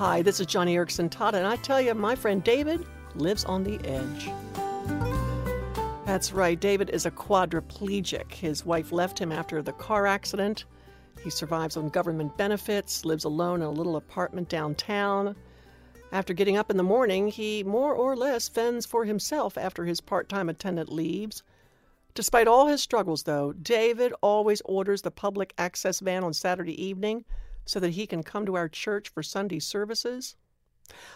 Hi, this is Johnny Erickson-Todd, and I tell you, my friend David lives on the edge. That's right, David is a quadriplegic. His wife left him after the car accident. He survives on government benefits, lives alone in a little apartment downtown. After getting up in the morning, he more or less fends for himself after his part-time attendant leaves. Despite all his struggles, though, David always orders the public access van on Saturday evening so that he can come to our church for Sunday services.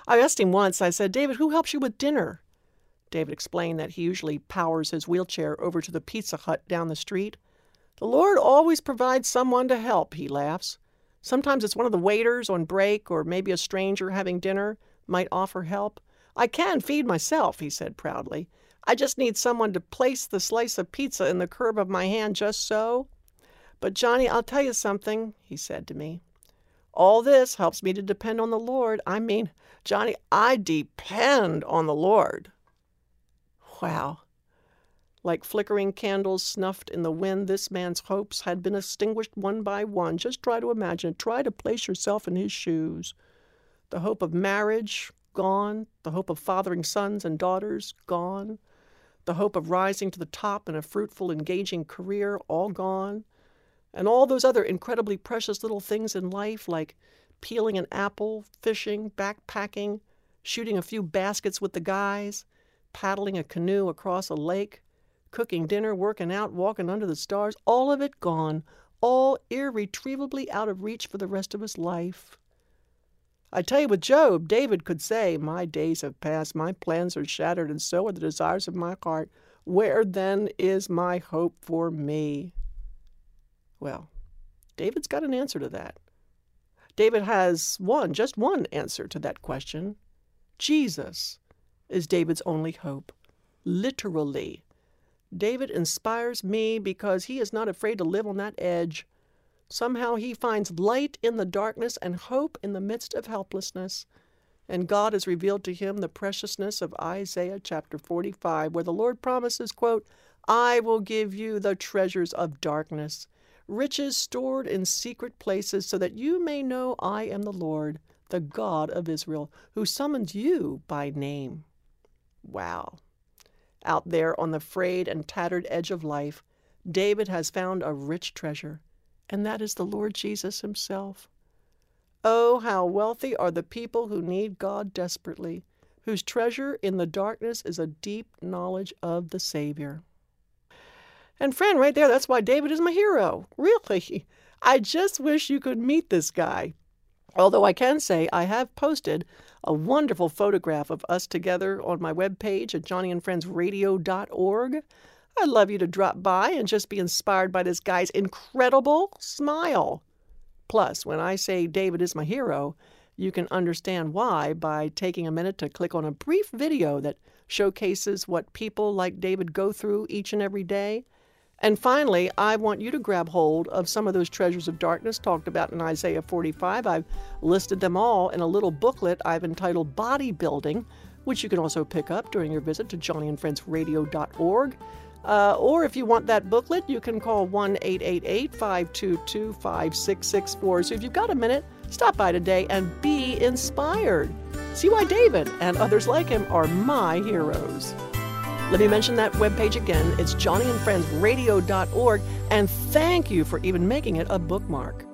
I asked him once, I said, David, who helps you with dinner? David explained that he usually powers his wheelchair over to the Pizza Hut down the street. The Lord always provides someone to help, he laughs. Sometimes it's one of the waiters on break, or maybe a stranger having dinner might offer help. I can feed myself, he said proudly. I just need someone to place the slice of pizza in the curve of my hand just so. But Johnny, I'll tell you something, he said to me. All this helps me to depend on the Lord. I mean, Johnny, I depend on the Lord. Wow. Like flickering candles snuffed in the wind, this man's hopes had been extinguished one by one. Just try to imagine it. Try to place yourself in his shoes. The hope of marriage, gone. The hope of fathering sons and daughters, gone. The hope of rising to the top in a fruitful, engaging career, all gone. And all those other incredibly precious little things in life, like peeling an apple, fishing, backpacking, shooting a few baskets with the guys, paddling a canoe across a lake, cooking dinner, working out, walking under the stars, all of it gone, all irretrievably out of reach for the rest of his life. I tell you, with Job, David could say, my days have passed, my plans are shattered, and so are the desires of my heart. Where then is my hope for me? Well, David's got an answer to that. David has just one answer to that question. Jesus is David's only hope, literally. David inspires me because he is not afraid to live on that edge. Somehow he finds light in the darkness and hope in the midst of helplessness. And God has revealed to him the preciousness of Isaiah chapter 45, where the Lord promises, quote, I will give you the treasures of darkness, riches stored in secret places, so that you may know I am the Lord, the God of Israel, who summons you by name. Wow. Out there on the frayed and tattered edge of life, David has found a rich treasure, and that is the Lord Jesus himself. Oh, how wealthy are the people who need God desperately, whose treasure in the darkness is a deep knowledge of the Savior. And friend, right there, that's why David is my hero. Really. I just wish you could meet this guy. Although I can say I have posted a wonderful photograph of us together on my webpage at JohnnyandFriendsRadio.org. I'd love you to drop by and just be inspired by this guy's incredible smile. Plus, when I say David is my hero, you can understand why by taking a minute to click on a brief video that showcases what people like David go through each and every day. And finally, I want you to grab hold of some of those treasures of darkness talked about in Isaiah 45. I've listed them all in a little booklet I've entitled Bodybuilding, which you can also pick up during your visit to JohnnyandFriendsRadio.org. Or if you want that booklet, you can call 1-888-522-5664. So if you've got a minute, stop by today and be inspired. See why David and others like him are my heroes. Let me mention that webpage again. It's JohnnyandFriendsRadio.org, and thank you for even making it a bookmark.